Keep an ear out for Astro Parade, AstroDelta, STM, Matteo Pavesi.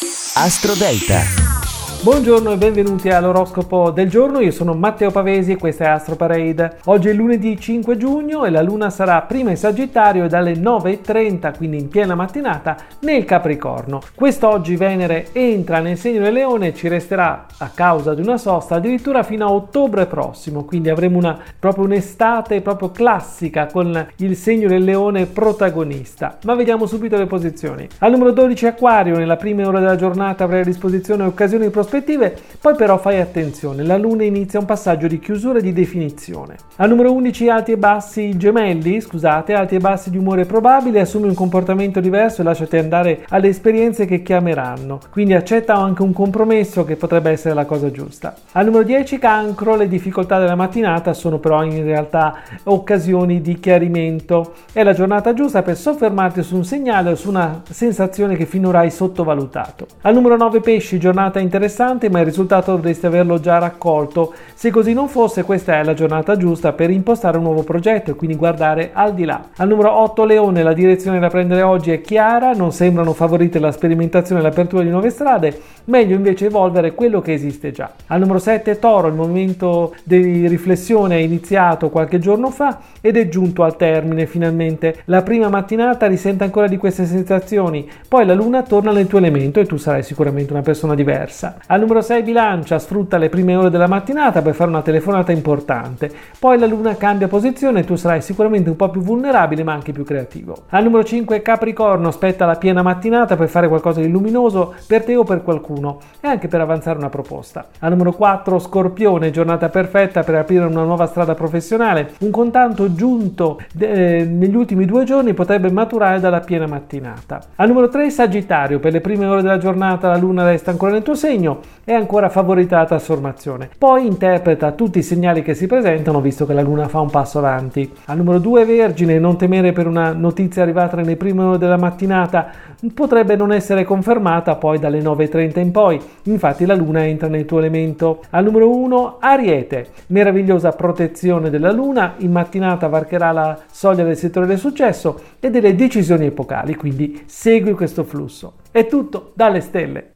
AstroDelta. Buongiorno e benvenuti all'oroscopo del giorno. Io sono Matteo Pavesi e questa è Astro Parade. Oggi è lunedì 5 giugno e la luna sarà prima in Sagittario e dalle 9:30, quindi in piena mattinata, nel Capricorno. Quest'oggi Venere entra nel segno del Leone e ci resterà a causa di una sosta addirittura fino a ottobre prossimo, quindi avremo un'estate proprio classica con il segno del Leone protagonista. Ma vediamo subito le posizioni. Al numero 12 Acquario, nella prima ora della giornata avrai a disposizione occasioni poi però fai attenzione, la luna inizia un passaggio di chiusura e di definizione. Al numero 11 alti e bassi di umore probabile, assumi un comportamento diverso e lasciati andare alle esperienze che chiameranno, quindi accetta anche un compromesso che potrebbe essere la cosa giusta. Al numero 10 Cancro, le difficoltà della mattinata sono però in realtà occasioni di chiarimento, è la giornata giusta per soffermarti su un segnale o su una sensazione che finora hai sottovalutato. Al numero 9 Pesci, giornata interessante ma il risultato dovresti averlo già raccolto. Se così non fosse, questa è la giornata giusta per impostare un nuovo progetto e quindi guardare al di là. Al numero 8 Leone, la direzione da prendere oggi è chiara, non sembrano favorite la sperimentazione e l'apertura di nuove strade, meglio invece evolvere quello che esiste già. Al numero 7 Toro, il momento di riflessione è iniziato qualche giorno fa ed è giunto al termine finalmente. La prima mattinata risente ancora di queste sensazioni, poi la luna torna nel tuo elemento e tu sarai sicuramente una persona diversa. Al numero 6 Bilancia, sfrutta le prime ore della mattinata per fare una telefonata importante, poi la luna cambia posizione e tu sarai sicuramente un po' più vulnerabile ma anche più creativo. Al numero 5 Capricorno, aspetta la piena mattinata per fare qualcosa di luminoso per te o per qualcuno e anche per avanzare una proposta. Al numero 4 Scorpione, giornata perfetta per aprire una nuova strada professionale, un contatto giunto negli ultimi 2 giorni potrebbe maturare dalla piena mattinata. Al numero 3 Sagittario, per le prime ore della giornata la luna resta ancora nel tuo segno, è ancora favorita la trasformazione, poi interpreta tutti i segnali che si presentano visto che la luna fa un passo avanti. Al numero 2 Vergine, non temere per una notizia arrivata nelle prime ore della mattinata, potrebbe non essere confermata poi dalle 9:30 in poi, infatti la luna entra nel tuo elemento. Al numero 1 Ariete, meravigliosa protezione della luna, in mattinata varcherà la soglia del settore del successo e delle decisioni epocali, quindi segui questo flusso. È tutto dalle stelle.